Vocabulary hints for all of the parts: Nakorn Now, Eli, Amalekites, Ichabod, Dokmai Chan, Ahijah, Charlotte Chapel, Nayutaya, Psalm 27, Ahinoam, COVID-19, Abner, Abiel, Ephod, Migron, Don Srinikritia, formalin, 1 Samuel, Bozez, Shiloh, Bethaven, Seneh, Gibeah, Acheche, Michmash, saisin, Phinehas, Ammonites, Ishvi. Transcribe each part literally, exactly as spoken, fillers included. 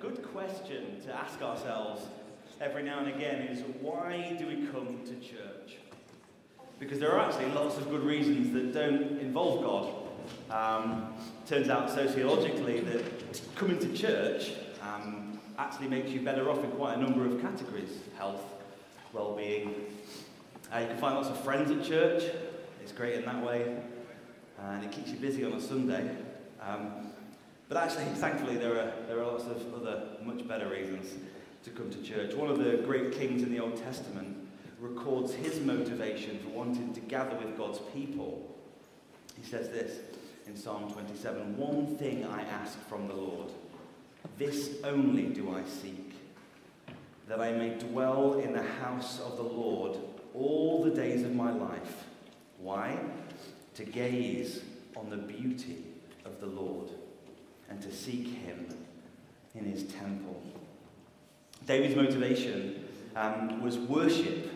good question to ask ourselves every now and again is, why do we come to church? Because there are actually lots of good reasons that don't involve God. Um, turns out sociologically that coming to church um, actually makes you better off in quite a number of categories. Health, well-being. Uh, you can find lots of friends at church. It's great in that way. Uh, and it keeps you busy on a Sunday. Um, but actually, thankfully, there are, there are lots of other much better reasons to come to church. One of the great kings in the Old Testament records his motivation for wanting to gather with God's people. He says this in Psalm twenty-seven, "One thing I ask from the Lord, this only do I seek, that I may dwell in the house of the Lord all the days of my life." Why? "To gaze on the beauty of the Lord and to seek him in his temple." David's motivation um, was worship.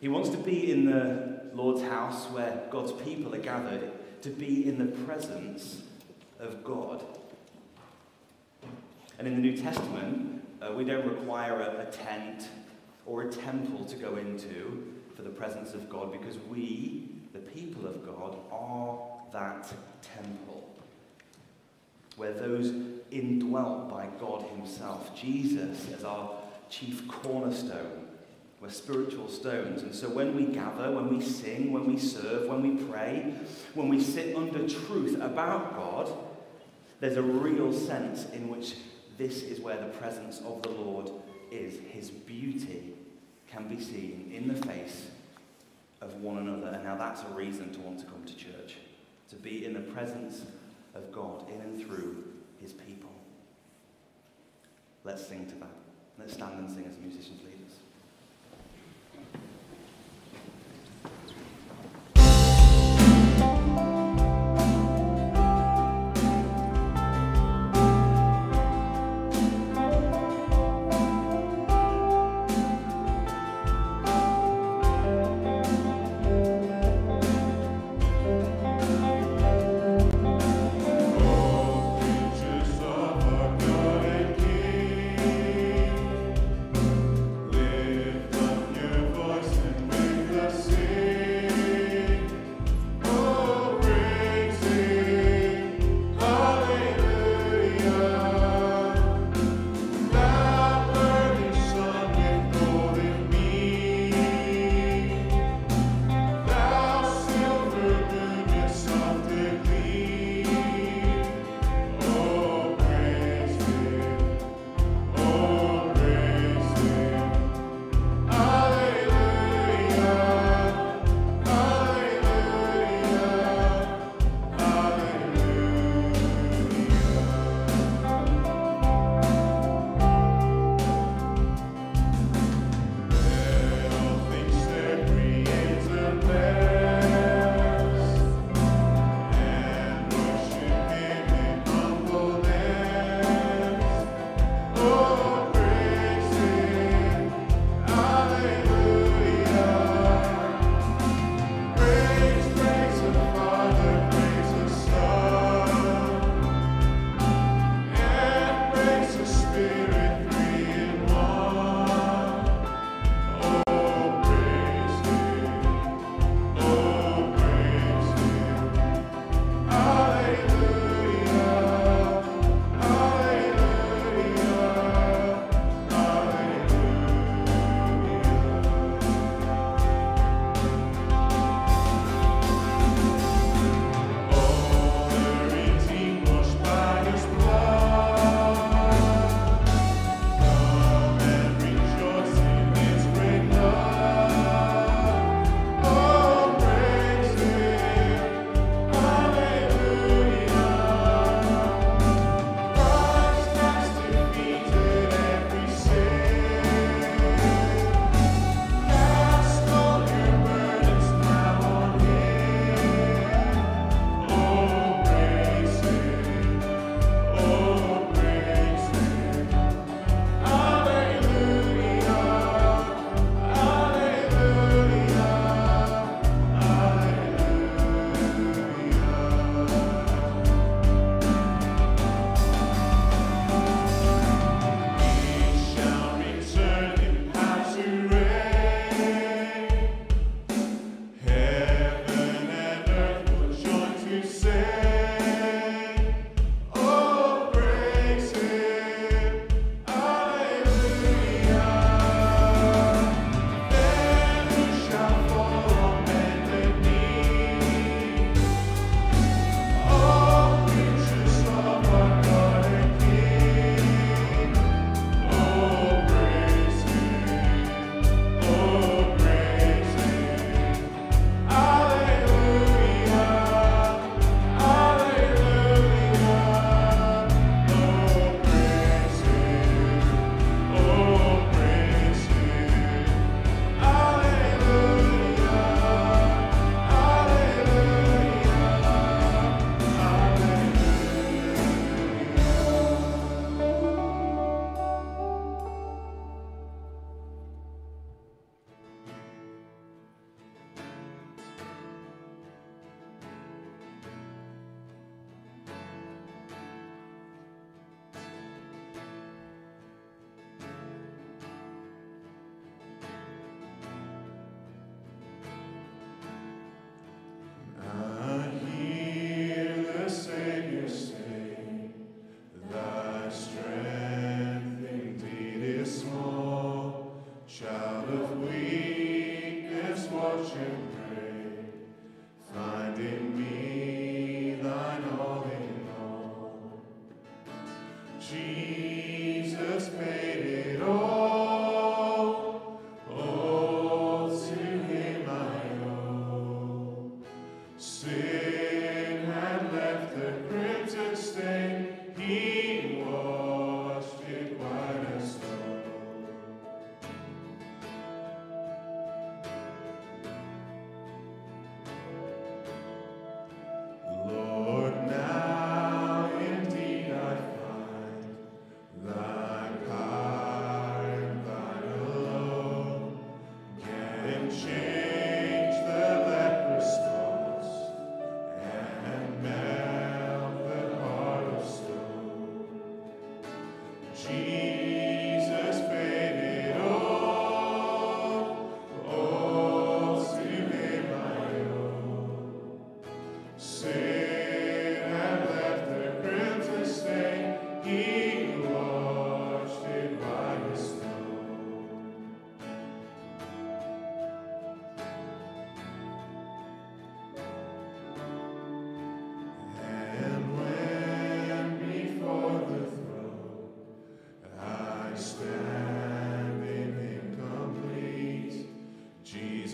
He wants to be in the Lord's house where God's people are gathered, to be in the presence of God. And in the New Testament, uh, we don't require a, a tent or a temple to go into for the presence of God, because we, the people of God, are that temple where those indwelt by God himself, Jesus as our chief cornerstone. We're spiritual stones, and so when we gather, when we sing, when we serve, when we pray, when we sit under truth about God, there's a real sense in which this is where the presence of the Lord is. His beauty can be seen in the face of one another, and now that's a reason to want to come to church, to be in the presence of God in and through his people. Let's sing to that. Let's stand and sing as musicians lead us. Yeah.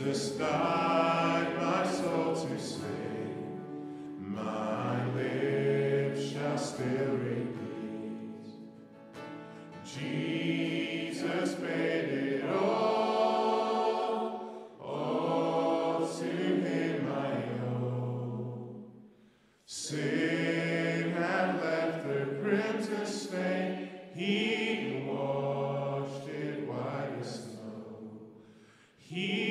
Jesus died my soul to save, my lips shall still repeat. Jesus paid it all, all to him I owe. Sin had left the crimson stain, he washed it white as snow. He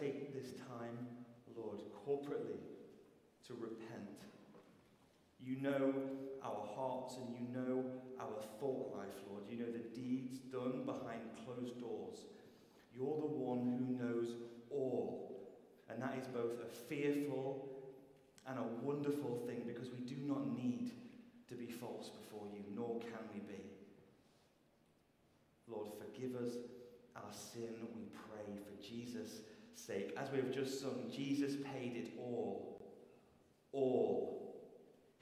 take this time, Lord, corporately to repent. You know our hearts and you know our thought life, Lord. You know the deeds done behind closed doors. You're the one who knows all. And that is both a fearful and a wonderful thing, because we do not need to be false before you, nor can we be. Lord, forgive us our sin, we pray, for Jesus' sake. As we have just sung, Jesus paid it all. All.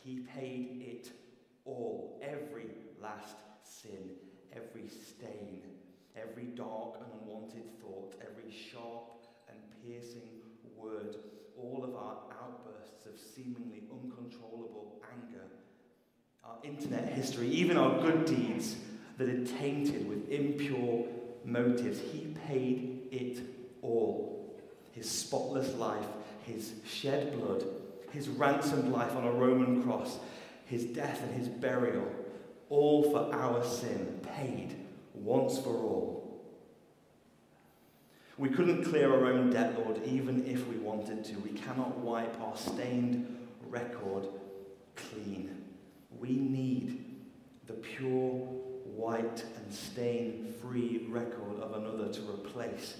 He paid it all. Every last sin, every stain, every dark and unwanted thought, every sharp and piercing word, all of our outbursts of seemingly uncontrollable anger, our internet history, even our good deeds that are tainted with impure motives. He paid it all. His spotless life, his shed blood, his ransomed life on a Roman cross, his death and his burial, all for our sin, paid once for all. We couldn't clear our own debt, Lord, even if we wanted to. We cannot wipe our stained record clean. We need the pure, white, and stain-free record of another to replace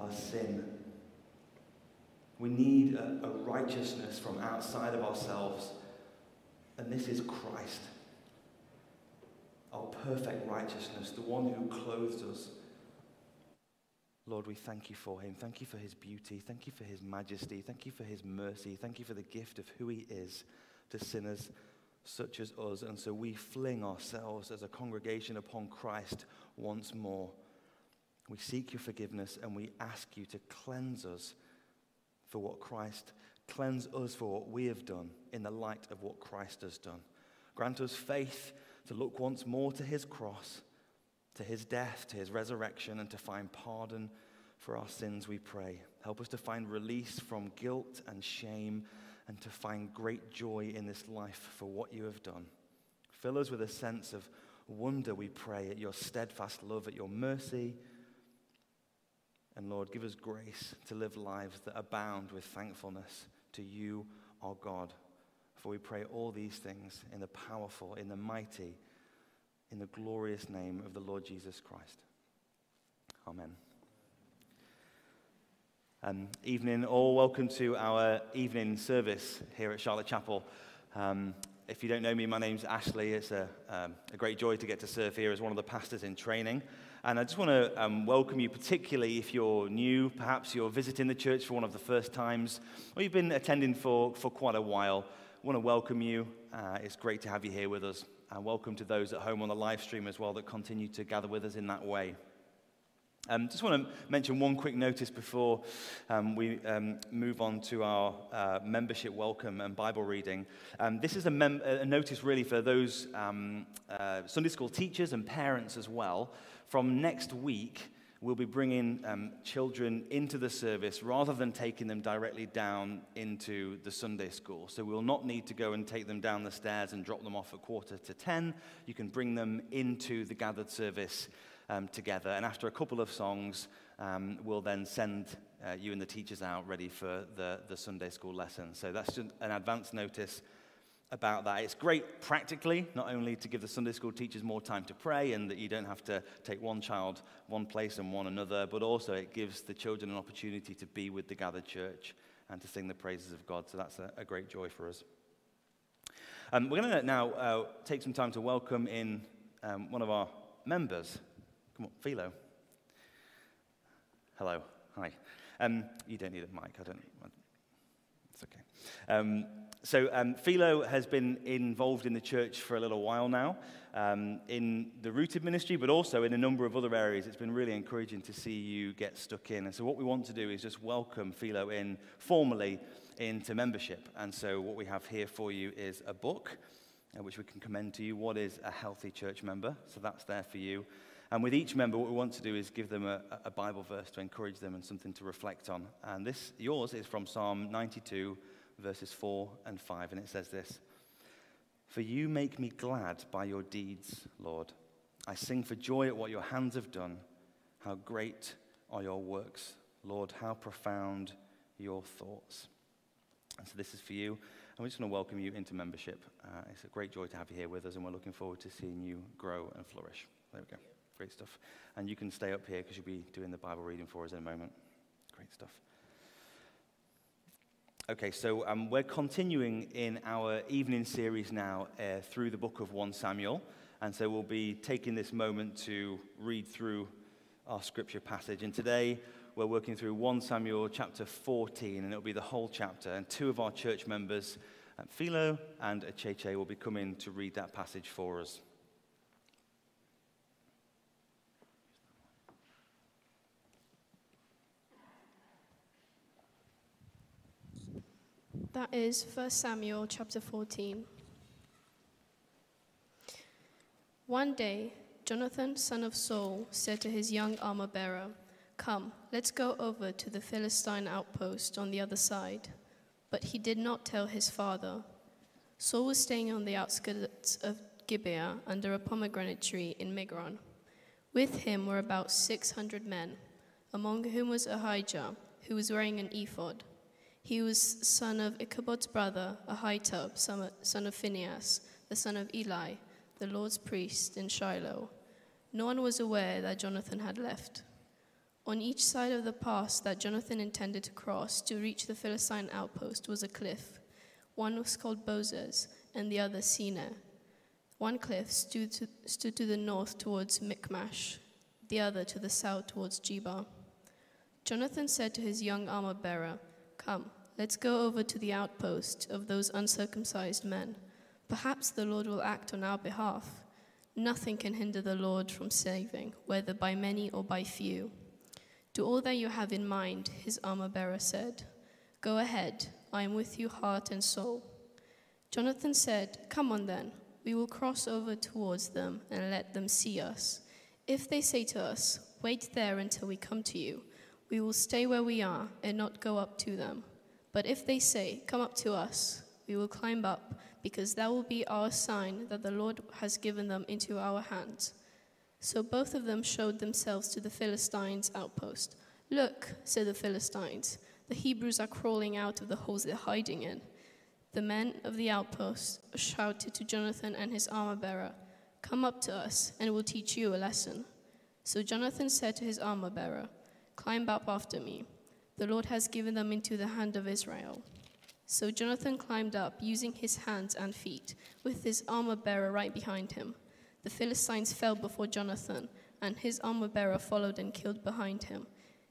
our sin. We need a, a righteousness from outside of ourselves, and this is Christ, our perfect righteousness, the one who clothes us. Lord, we thank you for him. Thank you for his beauty. Thank you for his majesty. Thank you for his mercy. Thank you for the gift of who he is to sinners such as us. And so we fling ourselves as a congregation upon Christ once more. We seek your forgiveness, and we ask you to cleanse us for what Christ, cleanse us for what we have done in the light of what Christ has done. Grant us faith to look once more to his cross, to his death, to his resurrection, and to find pardon for our sins, we pray. Help us to find release from guilt and shame, and to find great joy in this life for what you have done. Fill us with a sense of wonder, we pray, at your steadfast love, at your mercy. And Lord, give us grace to live lives that abound with thankfulness to you, our God. For we pray all these things in the powerful, in the mighty, in the glorious name of the Lord Jesus Christ. Amen. Um, evening all, welcome to our evening service here at Charlotte Chapel. Um, if you don't know me, my name's Ashley. It's a, um, a great joy to get to serve here as one of the pastors in training. And I just want to um, welcome you, particularly if you're new, perhaps you're visiting the church for one of the first times, or you've been attending for, for quite a while. I want to welcome you. Uh, it's great to have you here with us. And welcome to those at home on the live stream as well that continue to gather with us in that way. Um, just want to mention one quick notice before um, we um, move on to our uh, membership welcome and Bible reading. Um, this is a, mem a notice really for those um, uh, Sunday school teachers and parents as well. From next week, we'll be bringing um, children into the service rather than taking them directly down into the Sunday school. So we'll not need to go and take them down the stairs and drop them off at quarter to ten. You can bring them into the gathered service um, together. And after a couple of songs, um, we'll then send uh, you and the teachers out ready for the, the Sunday school lesson. So that's just an advance notice about that. It's great practically, not only to give the Sunday school teachers more time to pray and that you don't have to take one child one place and one another, but also it gives the children an opportunity to be with the gathered church and to sing the praises of God. So that's a, a great joy for us. Um, we're going to now uh, take some time to welcome in um, one of our members. Come on, Philo. Hello. Hi. Um, you don't need a mic. I don't. It's okay. Um, So um, Philo has been involved in the church for a little while now, um, in the Rooted ministry, but also in a number of other areas. It's been really encouraging to see you get stuck in. And so what we want to do is just welcome Philo in formally into membership. And so what we have here for you is a book, uh, which we can commend to you, What is a Healthy Church Member? So that's there for you. And with each member, what we want to do is give them a, a Bible verse to encourage them and something to reflect on. And this, yours, is from Psalm ninety-two, verses four and five, and it says this: "For you make me glad by your deeds, Lord. I sing for joy at what your hands have done. How great are your works, Lord, how profound your thoughts." And so this is for you, and we're just going to welcome you into membership. Uh, it's a great joy to have you here with us, and we're looking forward to seeing you grow and flourish. There we go. Great stuff. And you can stay up here because you'll be doing the Bible reading for us in a moment. Great stuff. Okay, so um, we're continuing in our evening series now uh, through the book of First Samuel, and so we'll be taking this moment to read through our scripture passage. And today we're working through First Samuel chapter fourteen, and it'll be the whole chapter. And two of our church members, Philo and Acheche, will be coming to read that passage for us. That is First Samuel chapter fourteen. "One day, Jonathan, son of Saul, said to his young armor-bearer, 'Come, let's go over to the Philistine outpost on the other side.' But he did not tell his father. Saul was staying on the outskirts of Gibeah under a pomegranate tree in Migron. With him were about six hundred men, among whom was Ahijah, who was wearing an ephod. He was son of Ichabod's brother, Ahitub, son of Phinehas, the son of Eli, the Lord's priest in Shiloh. No one was aware that Jonathan had left. On each side of the pass that Jonathan intended to cross to reach the Philistine outpost was a cliff. One was called Bozez, and the other Seneh. One cliff stood to, stood to the north towards Michmash, the other to the south towards Gibeah. Jonathan said to his young armor-bearer, 'Come, let's go over to the outpost of those uncircumcised men. Perhaps the Lord will act on our behalf. Nothing can hinder the Lord from saving, whether by many or by few.' 'Do all that you have in mind,' his armor-bearer said. 'Go ahead, I am with you heart and soul.' Jonathan said, 'Come on then, we will cross over towards them and let them see us. If they say to us, "Wait there until we come to you," we will stay where we are and not go up to them. But if they say, "Come up to us," we will climb up, because that will be our sign that the Lord has given them into our hands.' So both of them showed themselves to the Philistines' outpost. 'Look,' said the Philistines, 'the Hebrews are crawling out of the holes they're hiding in.' The men of the outpost shouted to Jonathan and his armor-bearer, 'Come up to us, and we'll teach you a lesson.' So Jonathan said to his armor-bearer, 'Climb up after me.' The Lord has given them into the hand of Israel. So Jonathan climbed up, using his hands and feet, with his armor-bearer right behind him. The Philistines fell before Jonathan, and his armor-bearer followed and killed behind him.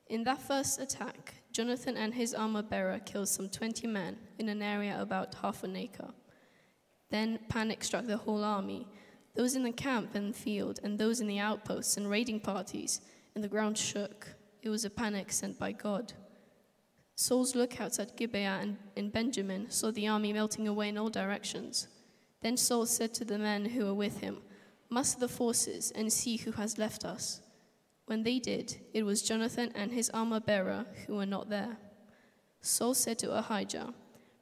In that first attack, Jonathan and his armor-bearer killed some twenty men in an area about half an acre. Then panic struck the whole army, those in the camp and the field, and those in the outposts and raiding parties, and the ground shook. It was a panic sent by God. Saul's lookouts at Gibeah and in Benjamin saw the army melting away in all directions. Then Saul said to the men who were with him, "Muster the forces and see who has left us." When they did, it was Jonathan and his armor-bearer who were not there. Saul said to Ahijah,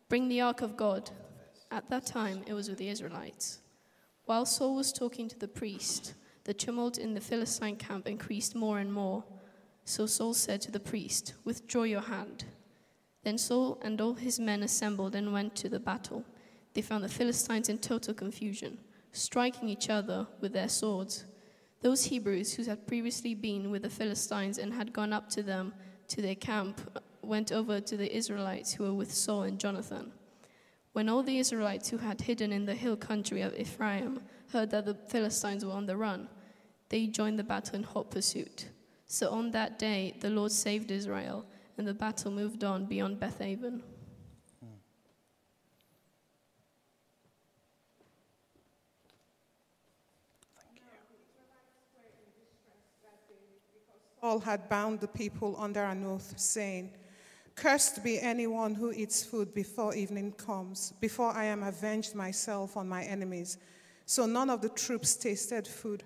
"Bring the ark of God." At that time, it was with the Israelites. While Saul was talking to the priest, the tumult in the Philistine camp increased more and more. So Saul said to the priest, "Withdraw your hand." Then Saul and all his men assembled and went to the battle. They found the Philistines in total confusion, striking each other with their swords. Those Hebrews who had previously been with the Philistines and had gone up to them to their camp went over to the Israelites who were with Saul and Jonathan. When all the Israelites who had hidden in the hill country of Ephraim heard that the Philistines were on the run, they joined the battle in hot pursuit. So on that day the Lord saved Israel, and the battle moved on beyond Bethaven. Saul had bound the people on their oath, saying, "Cursed be anyone who eats food before evening comes, before I am avenged myself on my enemies." So none of the troops tasted food.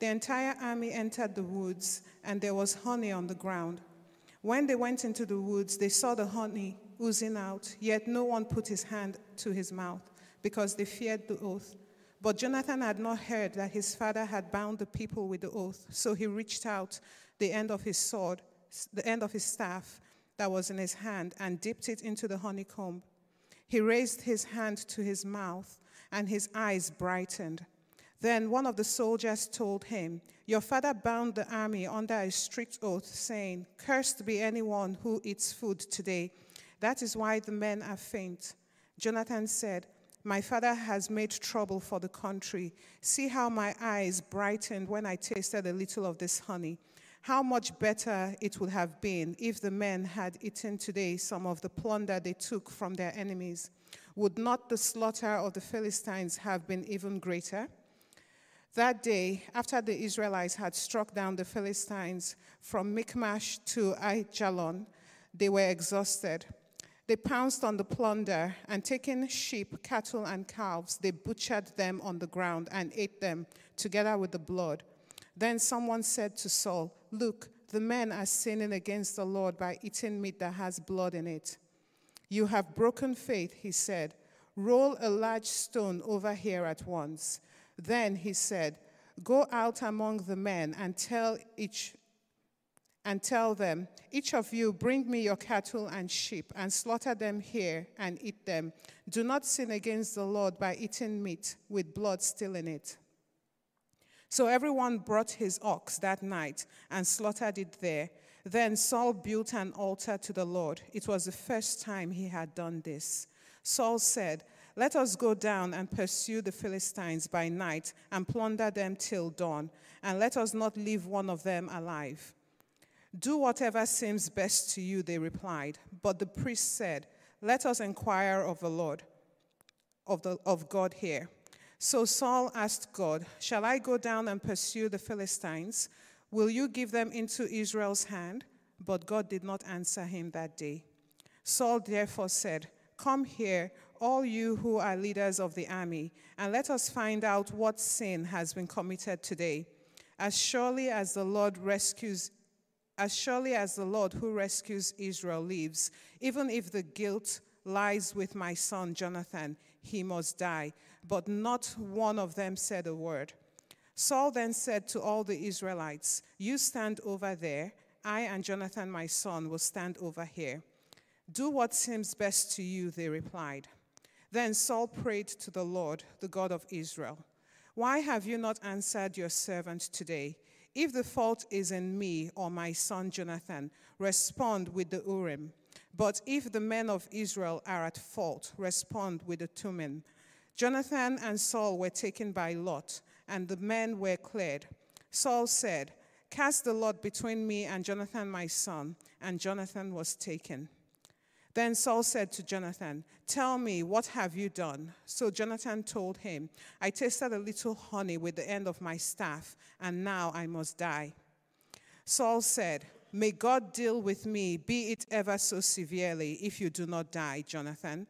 The entire army entered the woods, and there was honey on the ground. When they went into the woods, they saw the honey oozing out, yet no one put his hand to his mouth, because they feared the oath. But Jonathan had not heard that his father had bound the people with the oath, so he reached out the end of his sword, the end of his staff that was in his hand, and dipped it into the honeycomb. He raised his hand to his mouth, and his eyes brightened. Then one of the soldiers told him, "Your father bound the army under a strict oath, saying, 'Cursed be anyone who eats food today.' That is why the men are faint." Jonathan said, "My father has made trouble for the country. See how my eyes brightened when I tasted a little of this honey. How much better it would have been if the men had eaten today some of the plunder they took from their enemies. Would not the slaughter of the Philistines have been even greater?" That day, after the Israelites had struck down the Philistines from Michmash to Aijalon, they were exhausted. They pounced on the plunder, and taking sheep, cattle, and calves, they butchered them on the ground and ate them, together with the blood. Then someone said to Saul, "Look, the men are sinning against the Lord by eating meat that has blood in it." "You have broken faith," he said. "Roll a large stone over here at once." Then he said, "Go out among the men and tell each and tell them, 'Each of you bring me your cattle and sheep, and slaughter them here and eat them. Do not sin against the Lord by eating meat with blood still in it.'" So everyone brought his ox that night and slaughtered it there. Then Saul built an altar to the Lord. It was the first time he had done this. Saul said, "Let us go down and pursue the Philistines by night and plunder them till dawn, and let us not leave one of them alive." "Do whatever seems best to you," they replied. But the priest said, "Let us inquire of the Lord, of, the, of God here." So Saul asked God, "Shall I go down and pursue the Philistines? Will you give them into Israel's hand?" But God did not answer him that day. Saul therefore said, "Come here, all you who are leaders of the army, and let us find out what sin has been committed today. As surely as the Lord rescues, as surely as the Lord who rescues Israel lives, even if the guilt lies with my son Jonathan, he must die." But not one of them said a word. Saul then said to all the Israelites, "You stand over there. I and Jonathan, my son, will stand over here." "Do what seems best to you," they replied. Then Saul prayed to the Lord, the God of Israel, "Why have you not answered your servant today? If the fault is in me or my son Jonathan, respond with the Urim. But if the men of Israel are at fault, respond with the Thummim. Jonathan and Saul were taken by lot, and the men were cleared. Saul said, cast the lot between me and Jonathan my son, and Jonathan was taken. Then Saul said to Jonathan, tell me, what have you done? So Jonathan told him, I tasted a little honey with the end of my staff, and now I must die. Saul said, may God deal with me, be it ever so severely, if you do not die, Jonathan.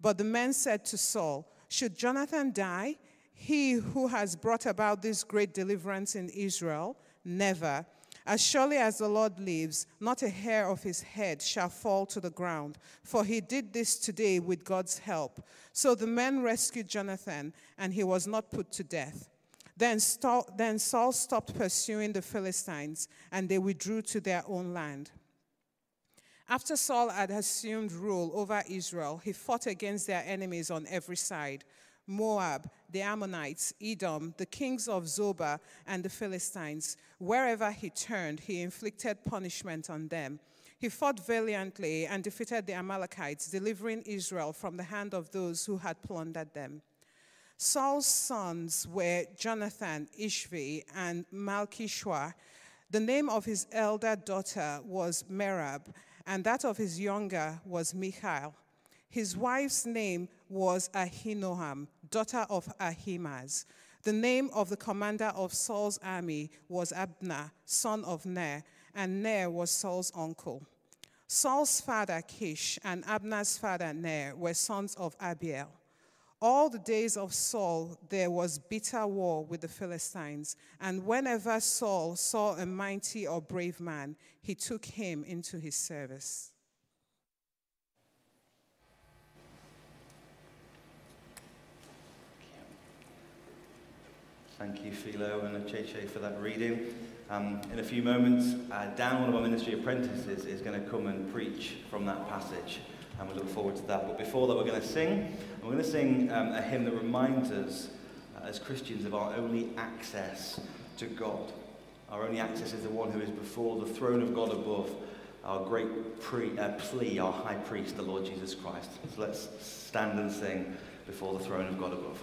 But the men said to Saul, should Jonathan die? He who has brought about this great deliverance in Israel? Never. As surely as the Lord lives, not a hair of his head shall fall to the ground, for he did this today with God's help. So the men rescued Jonathan, and he was not put to death. Then Saul stopped pursuing the Philistines, and they withdrew to their own land. After Saul had assumed rule over Israel, he fought against their enemies on every side: Moab, the Ammonites, Edom, the kings of Zobah, and the Philistines. Wherever he turned, he inflicted punishment on them. He fought valiantly and defeated the Amalekites, delivering Israel from the hand of those who had plundered them. Saul's sons were Jonathan, Ishvi, and Malchishua. The name of his elder daughter was Merab, and that of his younger was Michal. His wife's name was Ahinoam, daughter of Ahimaaz. The name of the commander of Saul's army was Abner, son of Ner, and Ner was Saul's uncle. Saul's father Kish and Abner's father Ner were sons of Abiel. All the days of Saul there was bitter war with the Philistines, and whenever Saul saw a mighty or brave man, he took him into his service. Thank you, Philo and Cheche, for that reading. Um, in a few moments, uh, Dan, one of our ministry apprentices, is going to come and preach from that passage, and we look forward to that. But before that, we're going to sing, and we're going to sing um, a hymn that reminds us, uh, as Christians, of our only access to God. Our only access is the one who is before the throne of God above, our great pre uh, plea, our high priest, the Lord Jesus Christ. So let's stand and sing before the throne of God above.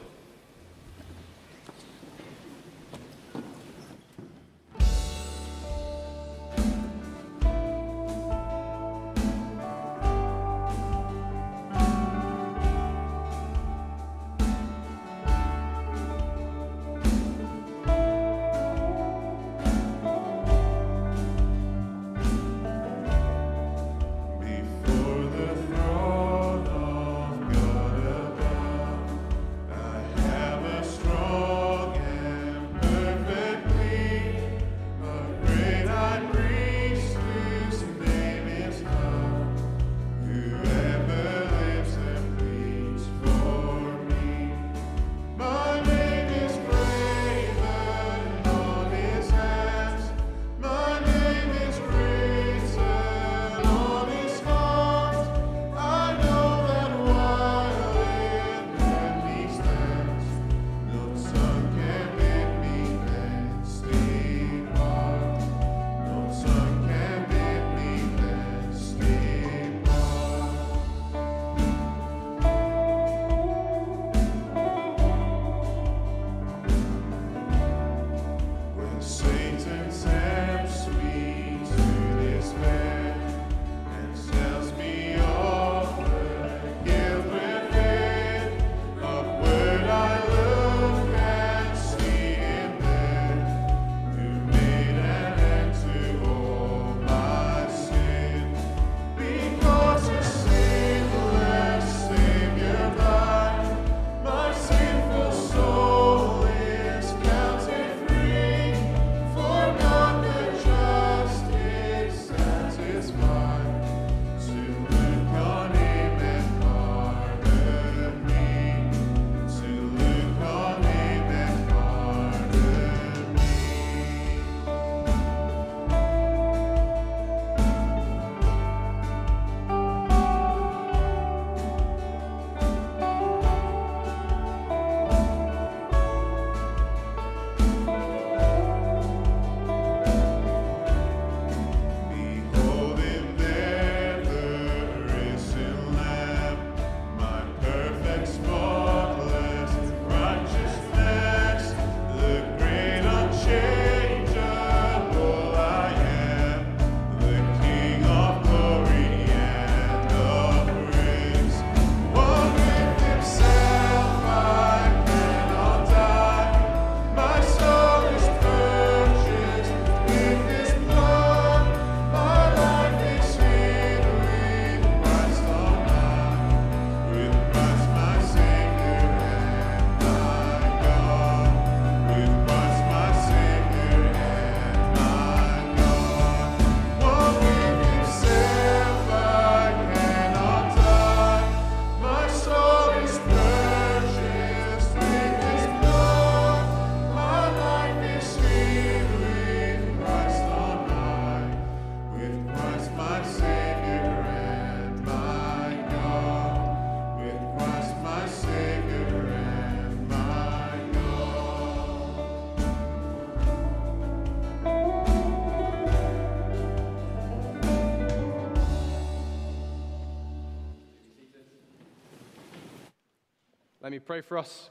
Let me pray for us.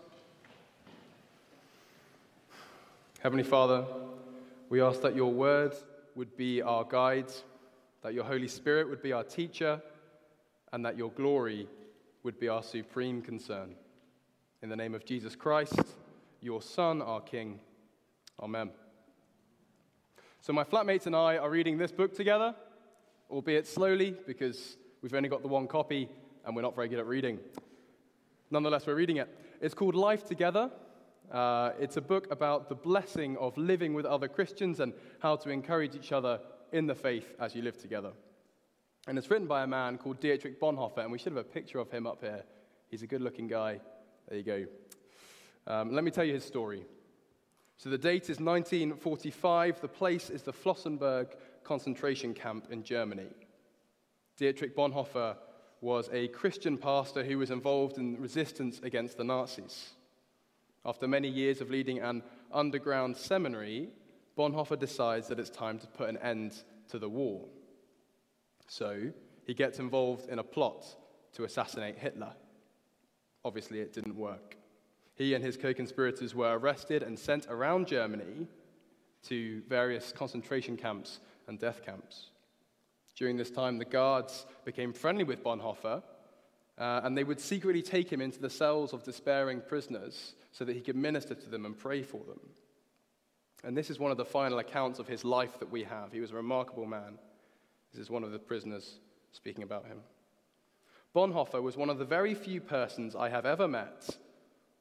Heavenly Father, we ask that your word would be our guide, that your Holy Spirit would be our teacher, and that your glory would be our supreme concern. In the name of Jesus Christ, your Son, our King. Amen. So my flatmates and I are reading this book together, albeit slowly, because we've only got the one copy and we're not very good at reading. Nonetheless, we're reading it. It's called Life Together. Uh, it's a book about the blessing of living with other Christians and how to encourage each other in the faith as you live together. And it's written by a man called Dietrich Bonhoeffer, and we should have a picture of him up here. He's a good-looking guy. There you go. Um, let me tell you his story. So the date is nineteen forty-five. The place is the Flossenbürg concentration camp in Germany. Dietrich Bonhoeffer was a Christian pastor who was involved in resistance against the Nazis. After many years of leading an underground seminary, Bonhoeffer decides that it's time to put an end to the war. So he gets involved in a plot to assassinate Hitler. Obviously, it didn't work. He and his co-conspirators were arrested and sent around Germany to various concentration camps and death camps. During this time, the guards became friendly with Bonhoeffer, uh, and they would secretly take him into the cells of despairing prisoners so that he could minister to them and pray for them. And this is one of the final accounts of his life that we have. He was a remarkable man. This is one of the prisoners speaking about him. Bonhoeffer was one of the very few persons I have ever met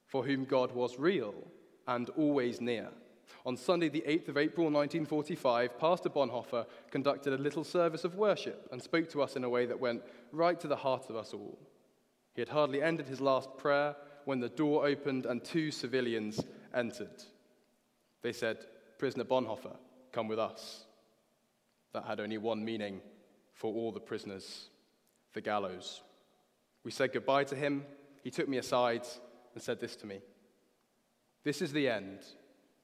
for whom God was real and always near. On Sunday, the eighth of April, nineteen forty-five, Pastor Bonhoeffer conducted a little service of worship and spoke to us in a way that went right to the heart of us all. He had hardly ended his last prayer when the door opened and two civilians entered. They said, "Prisoner Bonhoeffer, come with us." That had only one meaning for all the prisoners: the gallows. We said goodbye to him. He took me aside and said this to me: "This is the end.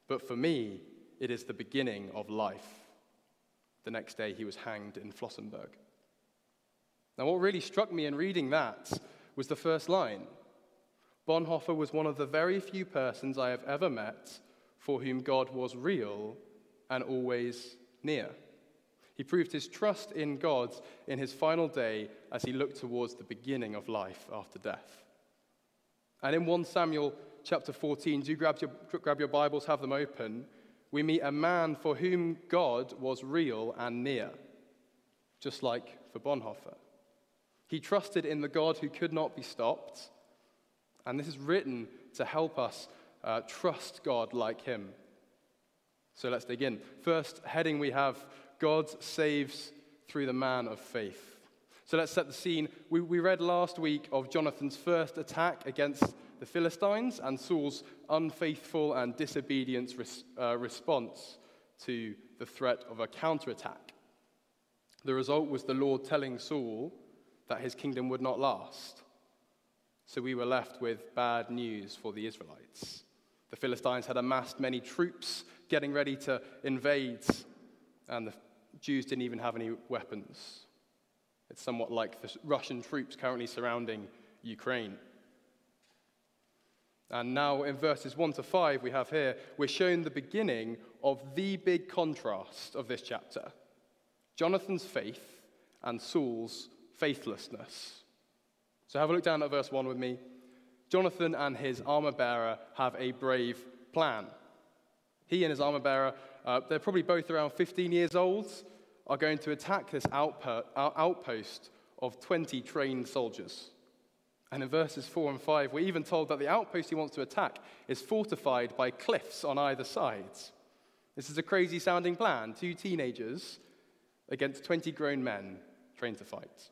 But for me, it is the beginning of life." The next day, he was hanged in Flossenbürg. Now, what really struck me in reading that was the first line. Bonhoeffer was one of the very few persons I have ever met for whom God was real and always near. He proved his trust in God in his final day as he looked towards the beginning of life after death. And in First Samuel chapter fourteen, do grab your, grab your Bibles, have them open. We meet a man for whom God was real and near, just like for Bonhoeffer. He trusted in the God who could not be stopped, and this is written to help us uh, trust God like him. So let's dig in. First heading we have, God saves through the man of faith. So let's set the scene. We, we read last week of Jonathan's first attack against the Philistines and Saul's unfaithful and disobedient res- uh, response to the threat of a counterattack. The result was the Lord telling Saul that his kingdom would not last. So we were left with bad news for the Israelites. The Philistines had amassed many troops getting ready to invade, and the Jews didn't even have any weapons. It's somewhat like the Russian troops currently surrounding Ukraine. And now in verses one to five we have here, we're shown the beginning of the big contrast of this chapter: Jonathan's faith and Saul's faithlessness. So have a look down at verse one with me. Jonathan and his armor-bearer have a brave plan. He and his armor-bearer, uh, they're probably both around fifteen years old, are going to attack this outpost of twenty trained soldiers. And in verses four and five, we're even told that the outpost he wants to attack is fortified by cliffs on either side. This is a crazy-sounding plan. Two teenagers against twenty grown men trained to fight.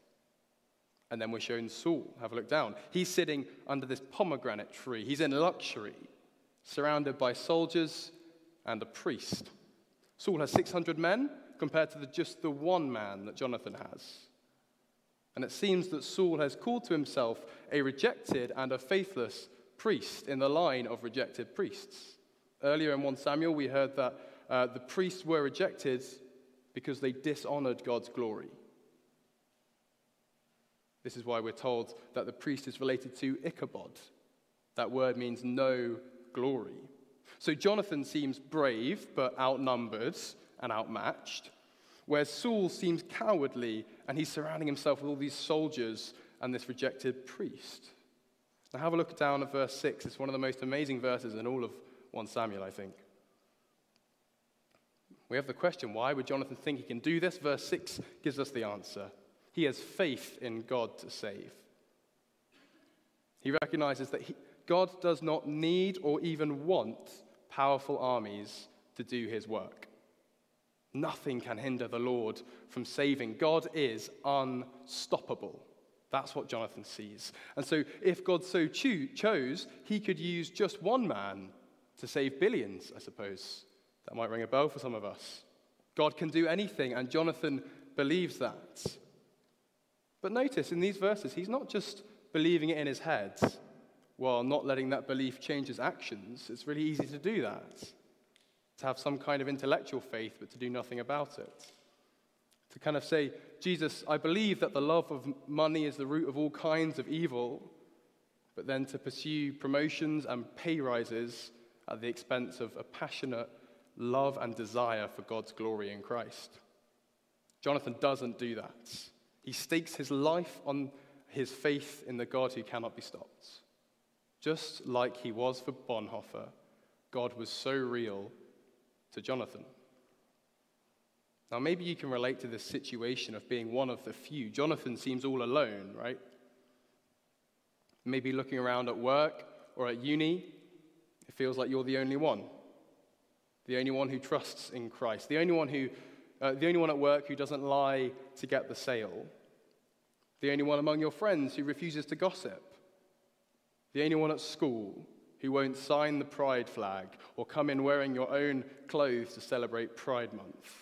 And then we're shown Saul. Have a look down. He's sitting under this pomegranate tree. He's in luxury, surrounded by soldiers and a priest. Saul has six hundred men compared to the, just the one man that Jonathan has. And it seems that Saul has called to himself a rejected and a faithless priest in the line of rejected priests. Earlier in First Samuel, we heard that uh, the priests were rejected because they dishonored God's glory. This is why we're told that the priest is related to Ichabod, That word means no glory. So Jonathan seems brave but outnumbered and outmatched, whereas Saul seems cowardly and he's surrounding himself with all these soldiers and this rejected priest. Now have a look down at verse six. It's one of the most amazing verses in all of First Samuel, I think. We have the question, why would Jonathan think he can do this? Verse six gives us the answer. He has faith in God to save. He recognizes that he, God does not need or even want powerful armies to do his work. Nothing can hinder the Lord from saving. God is unstoppable. That's what Jonathan sees. And so if God so cho- chose, he could use just one man to save billions, I suppose. That might ring a bell for some of us. God can do anything, and Jonathan believes that. But notice, in these verses, he's not just believing it in his head while not letting that belief change his actions. It's really easy to do that, to have some kind of intellectual faith, but to do nothing about it. To kind of say, Jesus, I believe that the love of money is the root of all kinds of evil, but then to pursue promotions and pay rises at the expense of a passionate love and desire for God's glory in Christ. Jonathan doesn't do that. He stakes his life on his faith in the God who cannot be stopped. Just like he was for Bonhoeffer, God was so real to Jonathan. Now maybe you can relate to this situation of being one of the few. Jonathan seems all alone, right? Maybe looking around at work or at uni, it feels like you're the only one. The only one who trusts in Christ. The only one who, uh, the only one at work who doesn't lie to get the sale. The only one among your friends who refuses to gossip. The only one at school who won't sign the pride flag or come in wearing your own clothes to celebrate Pride Month.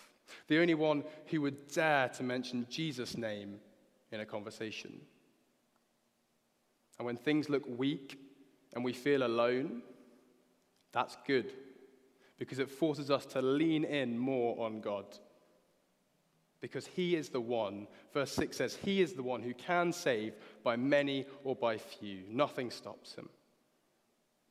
The only one who would dare to mention Jesus' name in a conversation. And when things look weak and we feel alone, that's good, because it forces us to lean in more on God. Because he is the one, verse six says, he is the one who can save by many or by few. Nothing stops him.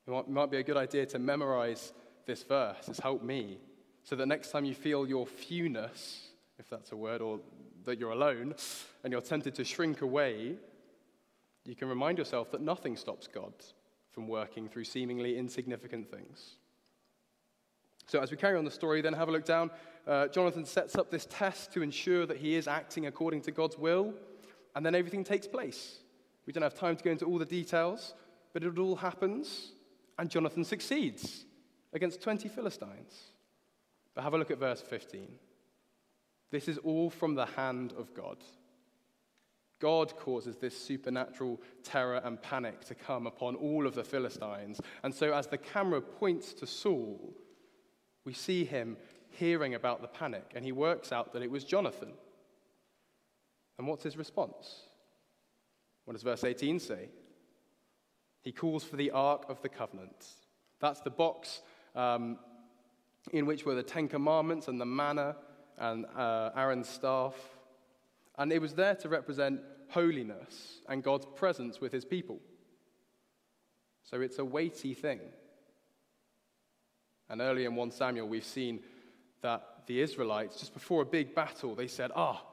It might be a good idea to memorize this verse. It's helped me. So that next time you feel your fewness, if that's a word, or that you're alone, and you're tempted to shrink away, you can remind yourself that nothing stops God from working through seemingly insignificant things. So as we carry on the story, then have a look down. Uh, Jonathan sets up this test to ensure that he is acting according to God's will, and then everything takes place. We don't have time to go into all the details, but it all happens, and Jonathan succeeds against twenty Philistines. But have a look at verse fifteen. This is all from the hand of God. God causes this supernatural terror and panic to come upon all of the Philistines. And so as the camera points to Saul, we see him hearing about the panic, and he works out that it was Jonathan. And what's his response? What does verse eighteen say? He calls for the Ark of the Covenant. That's the box Um, in which were the Ten Commandments and the manna and uh, Aaron's staff. And it was there to represent holiness and God's presence with his people. So it's a weighty thing. And early in First Samuel, we've seen that the Israelites, just before a big battle, they said, ah,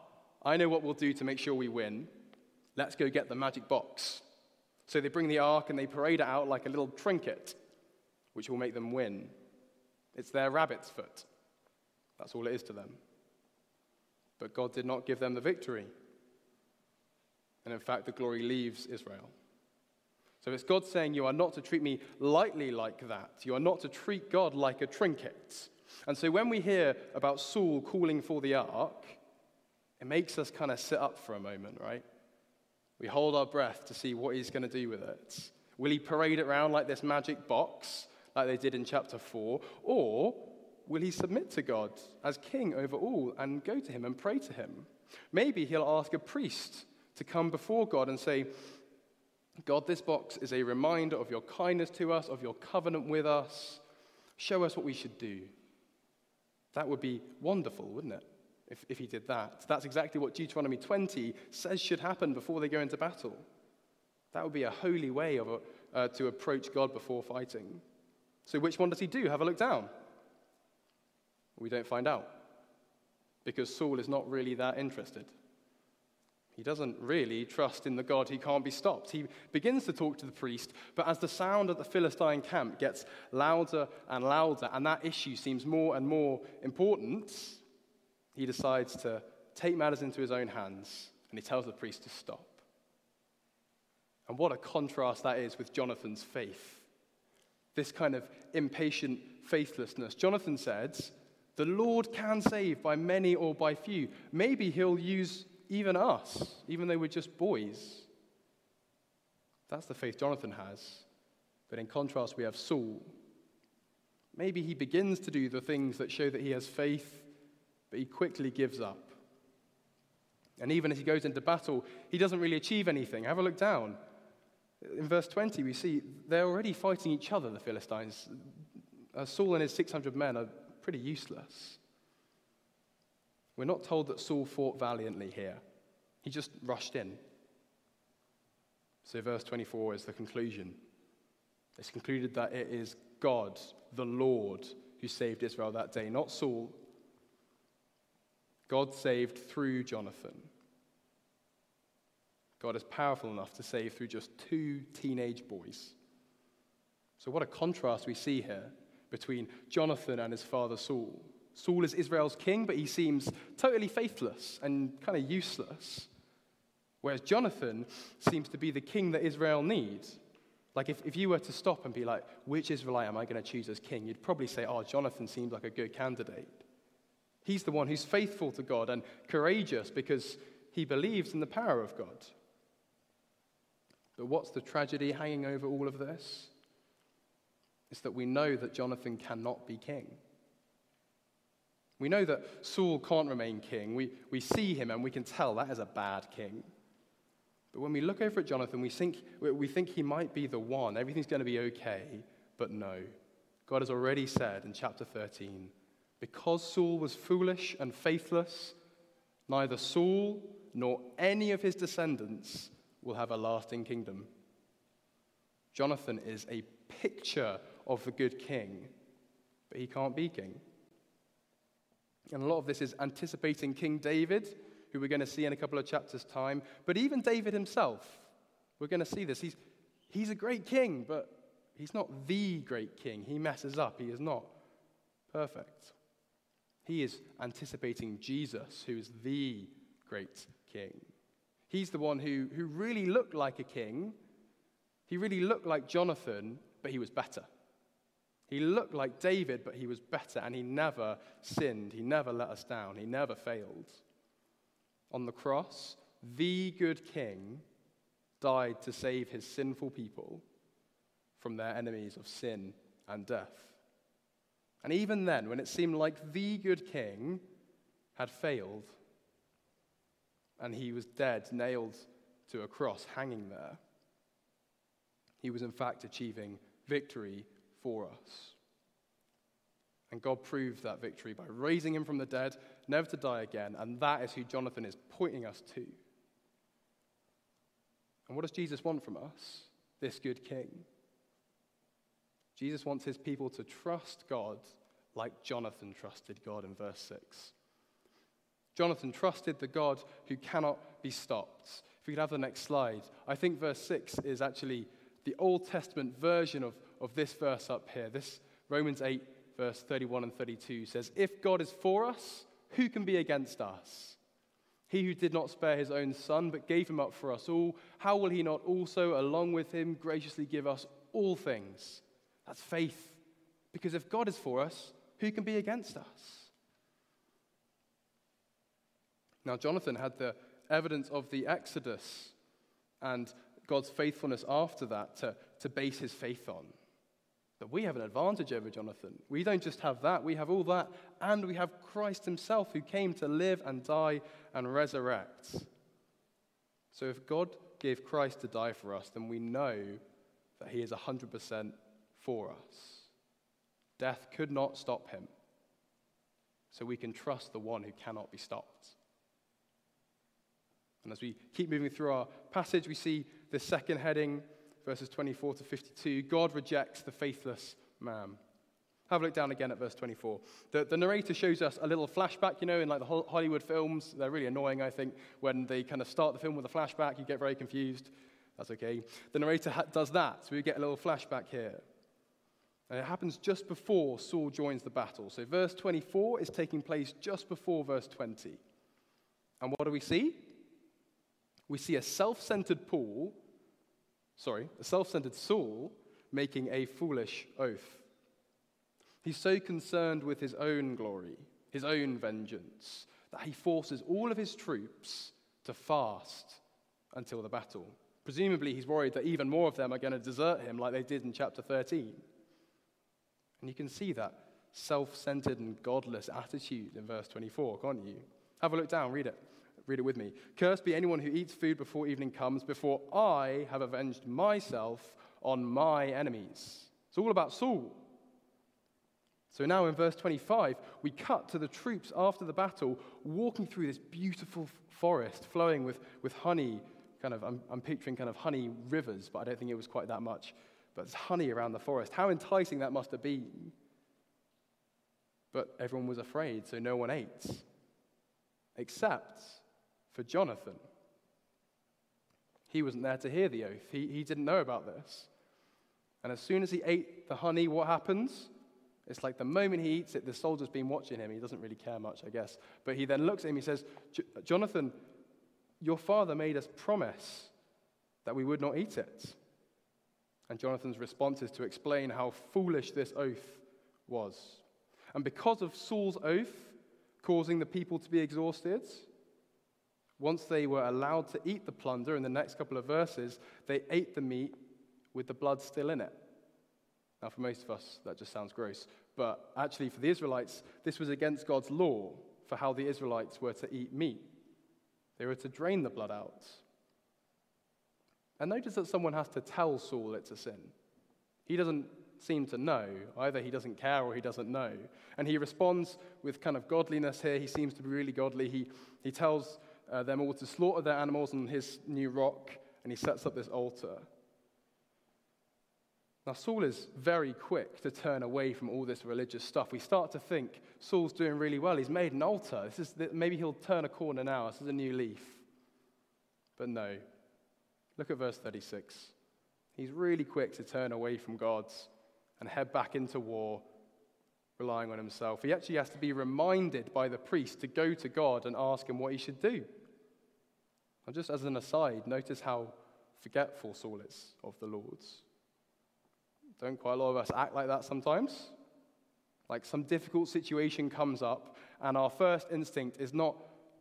I know what we'll do to make sure we win. Let's go get the magic box. So they bring the ark and they parade it out like a little trinket, which will make them win. It's their rabbit's foot. That's all it is to them. But God did not give them the victory. And in fact, the glory leaves Israel. So it's God saying, you are not to treat me lightly like that. You are not to treat God like a trinket. And so when we hear about Saul calling for the ark, it makes us kind of sit up for a moment, right? We hold our breath to see what he's going to do with it. Will he parade it around like this magic box, like they did in chapter four, or will he submit to God as king over all and go to him and pray to him? Maybe he'll ask a priest to come before God and say, God, this box is a reminder of your kindness to us, of your covenant with us. Show us what we should do. That would be wonderful, wouldn't it, if, if he did that? That's exactly what Deuteronomy twenty says should happen before they go into battle. That would be a holy way of a uh, to approach God before fighting. So which one does he do? Have a look down. We don't find out, because Saul is not really that interested. He doesn't really trust in the God who can't be stopped. He begins to talk to the priest, but as the sound of the Philistine camp gets louder and louder, and that issue seems more and more important, he decides to take matters into his own hands, and he tells the priest to stop. And what a contrast that is with Jonathan's faith, this kind of impatient faithlessness. Jonathan said, "The Lord can save by many or by few. Maybe he'll use even us, even though we're just boys." That's the faith Jonathan has. But in contrast, we have Saul. Maybe he begins to do the things that show that he has faith, but he quickly gives up. And even as he goes into battle, he doesn't really achieve anything. Have a look down. In verse twenty, we see they're already fighting each other, the Philistines. Saul and his six hundred men are pretty useless. We're not told that Saul fought valiantly here. He just rushed in. So verse twenty-four is the conclusion. It's concluded that it is God, the Lord, who saved Israel that day, not Saul. God saved through Jonathan. God is powerful enough to save through just two teenage boys. So what a contrast we see here between Jonathan and his father Saul. Saul is Israel's king, but he seems totally faithless and kind of useless. Whereas Jonathan seems to be the king that Israel needs. Like if, if you were to stop and be like, which Israelite am I going to choose as king? You'd probably say, oh, Jonathan seems like a good candidate. He's the one who's faithful to God and courageous because he believes in the power of God. But what's the tragedy hanging over all of this? It's that we know that Jonathan cannot be king. We know that Saul can't remain king. We, we see him and we can tell that is a bad king. But when we look over at Jonathan, we think, we think he might be the one. Everything's going to be okay, but no. God has already said in chapter thirteen, because Saul was foolish and faithless, neither Saul nor any of his descendants will have a lasting kingdom. Jonathan is a picture of the good king, but he can't be king. And a lot of this is anticipating King David, who we're going to see in a couple of chapters' time. But even David himself, we're going to see this. He's, he's a great king, but he's not the great king. He messes up. He is not perfect. He is anticipating Jesus, who is the great king. He's the one who, who really looked like a king. He really looked like Jonathan, but he was better. He looked like David, but he was better, and he never sinned. He never let us down. He never failed. On the cross, the good king died to save his sinful people from their enemies of sin and death. And even then, when it seemed like the good king had failed, and he was dead, nailed to a cross, hanging there, he was in fact achieving victory for us. And God proved that victory by raising him from the dead, never to die again, and that is who Jonathan is pointing us to. And what does Jesus want from us, this good king? Jesus wants his people to trust God like Jonathan trusted God in verse six. Jonathan trusted the God who cannot be stopped. If we could have the next slide. I think verse six is actually the Old Testament version of of this verse up here. This Romans eight, verse thirty-one and thirty-two says, "If God is for us, who can be against us? He who did not spare his own son, but gave him up for us all, how will he not also, along with him, graciously give us all things?" That's faith. Because if God is for us, who can be against us? Now, Jonathan had the evidence of the Exodus and God's faithfulness after that to, to base his faith on. But we have an advantage over Jonathan. We don't just have that, we have all that, and we have Christ himself who came to live and die and resurrect. So if God gave Christ to die for us, then we know that he is one hundred percent for us. Death could not stop him. So we can trust the one who cannot be stopped. And as we keep moving through our passage, we see the second heading, verses twenty-four to fifty-two, God rejects the faithless man. Have a look down again at verse twenty-four. The, the narrator shows us a little flashback, you know, in like the Hollywood films. They're really annoying, I think, when they kind of start the film with a flashback. You get very confused. That's okay. The narrator ha- does that, so we get a little flashback here. And it happens just before Saul joins the battle. So verse twenty-four is taking place just before verse twenty. And what do we see? We see a self-centered Paul, sorry, a self-centered Saul making a foolish oath. He's so concerned with his own glory, his own vengeance, that he forces all of his troops to fast until the battle. Presumably, he's worried that even more of them are going to desert him like they did in chapter thirteen. And you can see that self-centered and godless attitude in verse twenty-four, can't you? Have a look down, read it. Read it with me. Cursed be anyone who eats food before evening comes, before I have avenged myself on my enemies. It's all about Saul. So now in verse twenty-five, we cut to the troops after the battle, walking through this beautiful forest, flowing with, with honey, kind of, I'm, I'm picturing kind of honey rivers, but I don't think it was quite that much, but it's honey around the forest. How enticing that must have been. But everyone was afraid, so no one ate, except for Jonathan. He wasn't there to hear the oath. He, he didn't know about this. And as soon as he ate the honey, what happens? It's like the moment he eats it, the soldier's been watching him. He doesn't really care much, I guess. But he then looks at him, he says, Jonathan, your father made us promise that we would not eat it. And Jonathan's response is to explain how foolish this oath was. And because of Saul's oath causing the people to be exhausted, once they were allowed to eat the plunder in the next couple of verses, they ate the meat with the blood still in it. Now, for most of us, that just sounds gross. But actually, for the Israelites, this was against God's law for how the Israelites were to eat meat. They were to drain the blood out. And notice that someone has to tell Saul it's a sin. He doesn't seem to know. Either he doesn't care or he doesn't know. And he responds with kind of godliness here. He seems to be really godly. He, he tells uh, them all to slaughter their animals on his new rock, and he sets up this altar. Now, Saul is very quick to turn away from all this religious stuff. We start to think Saul's doing really well. He's made an altar. This is the, maybe he'll turn a corner now. This is a new leaf. But no. Look at verse thirty-six. He's really quick to turn away from God and head back into war, relying on himself. He actually has to be reminded by the priest to go to God and ask him what he should do. And just as an aside, notice how forgetful Saul is of the Lord. Don't quite a lot of us act like that sometimes? Like some difficult situation comes up, and our first instinct is not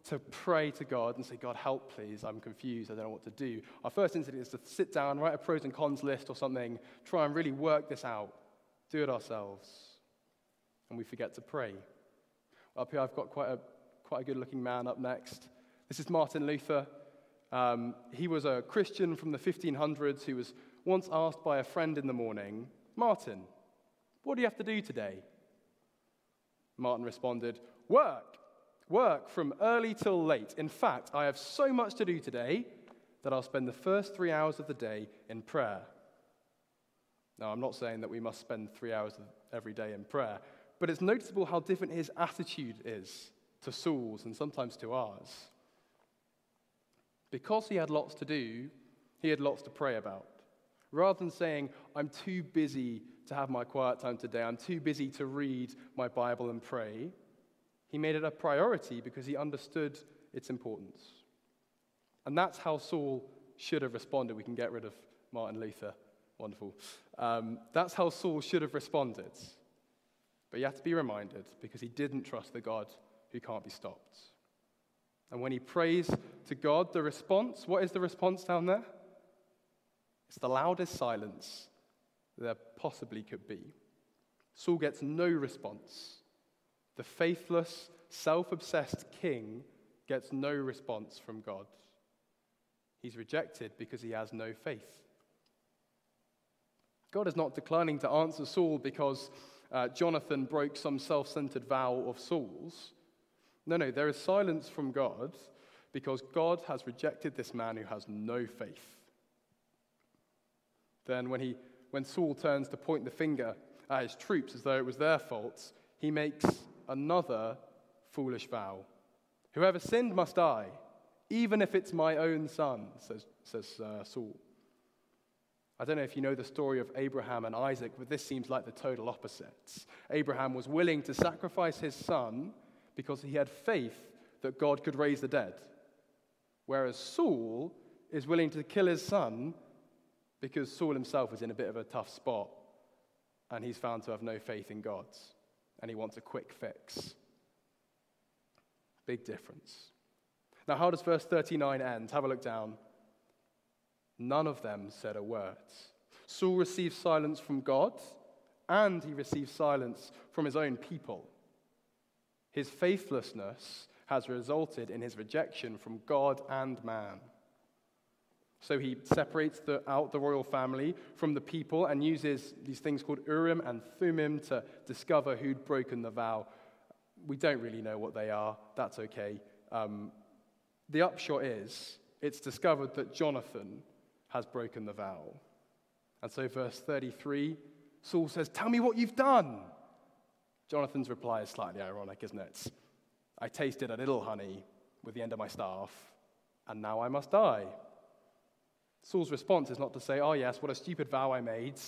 to pray to God and say, God, help, please. I'm confused. I don't know what to do. Our first instinct is to sit down, write a pros and cons list or something, try and really work this out, do it ourselves, and we forget to pray. Up here, I've got quite a, quite a good-looking man up next. This is Martin Luther. Um, he was a Christian from the fifteen hundreds who was once asked by a friend in the morning, Martin, what do you have to do today? Martin responded, work, work from early till late. In fact, I have so much to do today that I'll spend the first three hours of the day in prayer. Now, I'm not saying that we must spend three hours every day in prayer, but it's noticeable how different his attitude is to Saul's and sometimes to ours. Because he had lots to do, he had lots to pray about. Rather than saying, I'm too busy to have my quiet time today, I'm too busy to read my Bible and pray, he made it a priority because he understood its importance. And that's how Saul should have responded. We can get rid of Martin Luther. Wonderful. Um, that's how Saul should have responded. But you have to be reminded because he didn't trust the God who can't be stopped. And when he prays to God, the response, what is the response down there? It's the loudest silence there possibly could be. Saul gets no response. The faithless, self-obsessed king gets no response from God. He's rejected because he has no faith. God is not declining to answer Saul because uh, Jonathan broke some self-centered vow of Saul's. No, no, there is silence from God because God has rejected this man who has no faith. Then when he, when Saul turns to point the finger at his troops as though it was their faults, he makes another foolish vow. Whoever sinned must die, even if it's my own son, says, says uh, Saul. I don't know if you know the story of Abraham and Isaac, but this seems like the total opposites. Abraham was willing to sacrifice his son because he had faith that God could raise the dead, whereas Saul is willing to kill his son because Saul himself is in a bit of a tough spot, and he's found to have no faith in God, and he wants a quick fix. Big difference. Now, how does verse thirty-nine end? Have a look down. None of them said a word. Saul received silence from God, and he received silence from his own people. His faithlessness has resulted in his rejection from God and man. So he separates the, out the royal family from the people and uses these things called Urim and Thummim to discover who'd broken the vow. We don't really know what they are. That's okay. Um, the upshot is, it's discovered that Jonathan has broken the vow. And so verse thirty-three, Saul says, "Tell me what you've done." Jonathan's reply is slightly ironic, isn't it? "I tasted a little honey with the end of my staff, and now I must die." Saul's response is not to say, "Oh yes, what a stupid vow I made."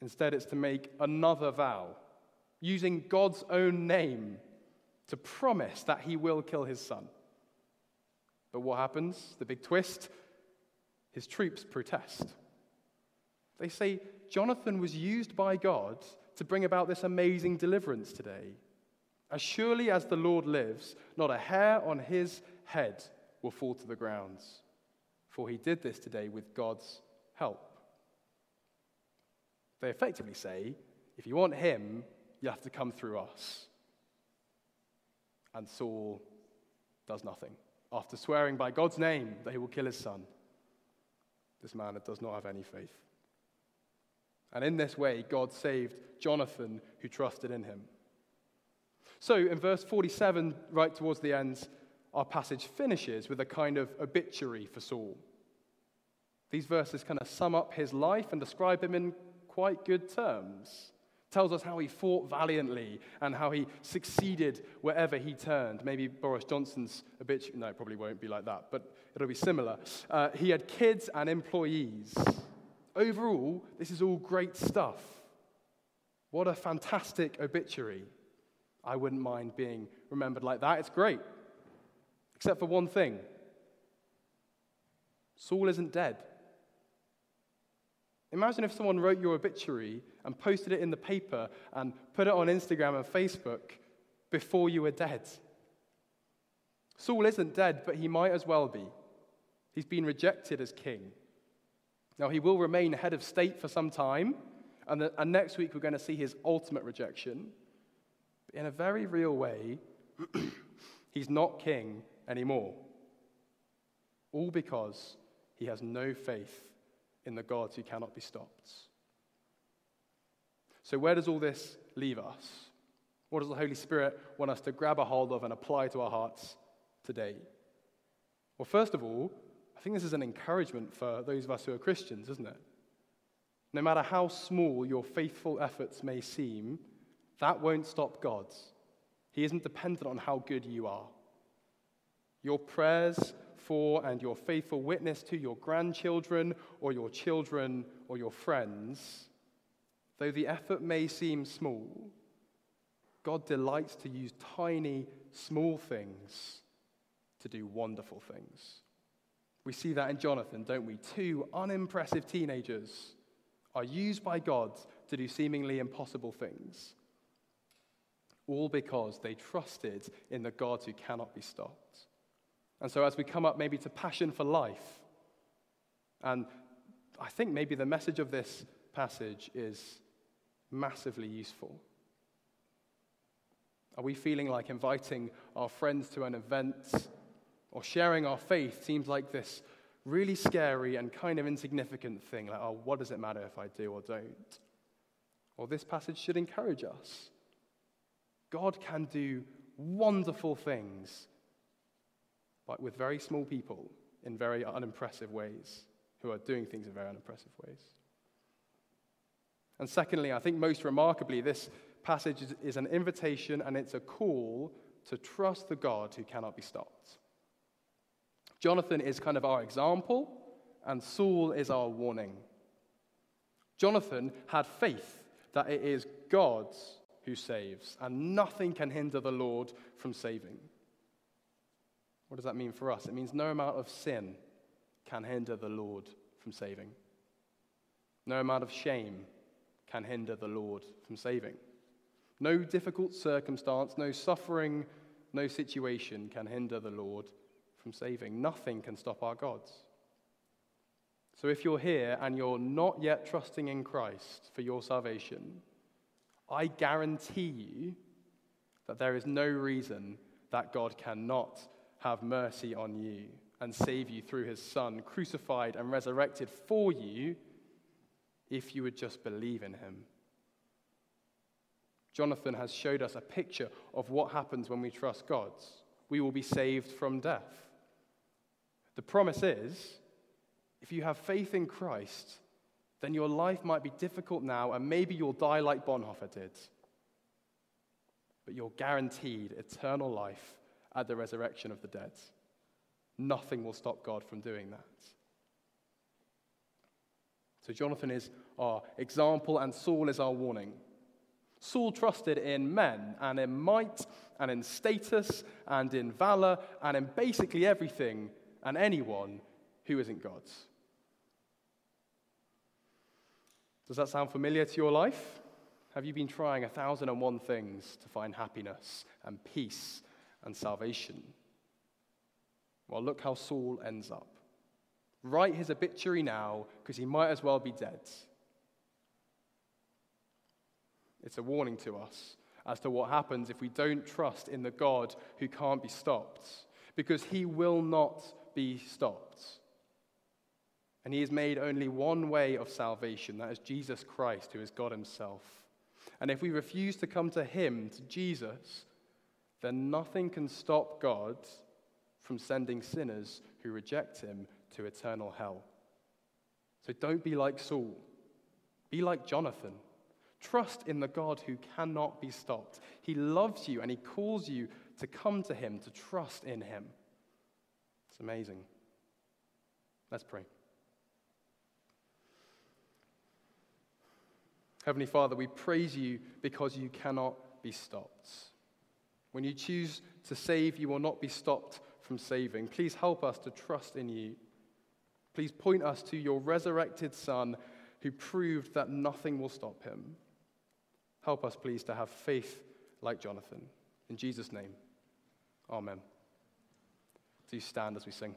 Instead, it's to make another vow, using God's own name to promise that he will kill his son. But what happens? The big twist. His troops protest. They say, "Jonathan was used by God to bring about this amazing deliverance today. As surely as the Lord lives, not a hair on his head will fall to the ground. For he did this today with God's help." They effectively say, if you want him, you have to come through us. And Saul does nothing. After swearing by God's name that he will kill his son, this man does not have any faith. And in this way, God saved Jonathan, who trusted in him. So in verse forty-seven, right towards the end, our passage finishes with a kind of obituary for Saul. These verses kind of sum up his life and describe him in quite good terms. Tells us how he fought valiantly and how he succeeded wherever he turned. Maybe Boris Johnson's obituary, no, it probably won't be like that, but it'll be similar. Uh, he had kids and employees. Overall, this is all great stuff. What a fantastic obituary. I wouldn't mind being remembered like that. It's great. Except for one thing. Saul isn't dead. Imagine if someone wrote your obituary and posted it in the paper and put it on Instagram and Facebook before you were dead. Saul isn't dead, but he might as well be. He's been rejected as king. Now, he will remain head of state for some time, and, the, and next week we're going to see his ultimate rejection. But in a very real way, he's not king anymore. All because he has no faith in the God who cannot be stopped. So where does all this leave us? What does the Holy Spirit want us to grab a hold of and apply to our hearts today? Well, first of all, I think this is an encouragement for those of us who are Christians, isn't it? No matter how small your faithful efforts may seem, that won't stop God. He isn't dependent on how good you are. Your prayers for and your faithful witness to your grandchildren or your children or your friends, though the effort may seem small, God delights to use tiny, small things to do wonderful things. We see that in Jonathan, don't we? Two unimpressive teenagers are used by God to do seemingly impossible things, all because they trusted in the God who cannot be stopped. And so as we come up maybe to passion for life, and I think maybe the message of this passage is massively useful. Are we feeling like inviting our friends to an event or sharing our faith seems like this really scary and kind of insignificant thing, like, oh, what does it matter if I do or don't? Well, this passage should encourage us. God can do wonderful things but with very small people in very unimpressive ways, who are doing things in very unimpressive ways. And secondly, I think most remarkably, this passage is, is an invitation and it's a call to trust the God who cannot be stopped. Jonathan is kind of our example, and Saul is our warning. Jonathan had faith that it is God who saves, and nothing can hinder the Lord from saving. What does that mean for us? It means no amount of sin can hinder the Lord from saving. No amount of shame can hinder the Lord from saving. No difficult circumstance, no suffering, no situation can hinder the Lord from saving. Nothing can stop our gods. So if you're here and you're not yet trusting in Christ for your salvation, I guarantee you that there is no reason that God cannot have mercy on you and save you through his Son, crucified and resurrected for you, if you would just believe in him. Jonathan has showed us a picture of what happens when we trust God. We will be saved from death. The promise is, if you have faith in Christ, then your life might be difficult now, and maybe you'll die like Bonhoeffer did. But you're guaranteed eternal life at the resurrection of the dead. Nothing will stop God from doing that. So Jonathan is our example and Saul is our warning. Saul trusted in men and in might and in status and in valor and in basically everything and anyone who isn't God's. Does that sound familiar to your life? Have you been trying a thousand and one things to find happiness and peace and salvation? Well, look how Saul ends up. Write his obituary now, because he might as well be dead. It's a warning to us as to what happens if we don't trust in the God who can't be stopped, because he will not be stopped. And he has made only one way of salvation, that is Jesus Christ, who is God himself. And if we refuse to come to him, to Jesus, then nothing can stop God from sending sinners who reject him to eternal hell. So don't be like Saul. Be like Jonathan. Trust in the God who cannot be stopped. He loves you and he calls you to come to him, to trust in him. It's amazing. Let's pray. Heavenly Father, we praise you because you cannot be stopped. When you choose to save, you will not be stopped from saving. Please help us to trust in you. Please point us to your resurrected Son, who proved that nothing will stop him. Help us, please, to have faith like Jonathan. In Jesus' name, amen. Do stand as we sing.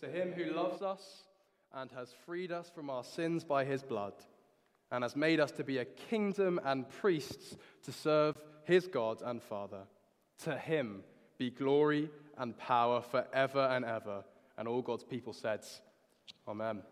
To him who loves us and has freed us from our sins by his blood, and has made us to be a kingdom and priests to serve his God and Father. To him be glory and power forever and ever. And all God's people said, Amen.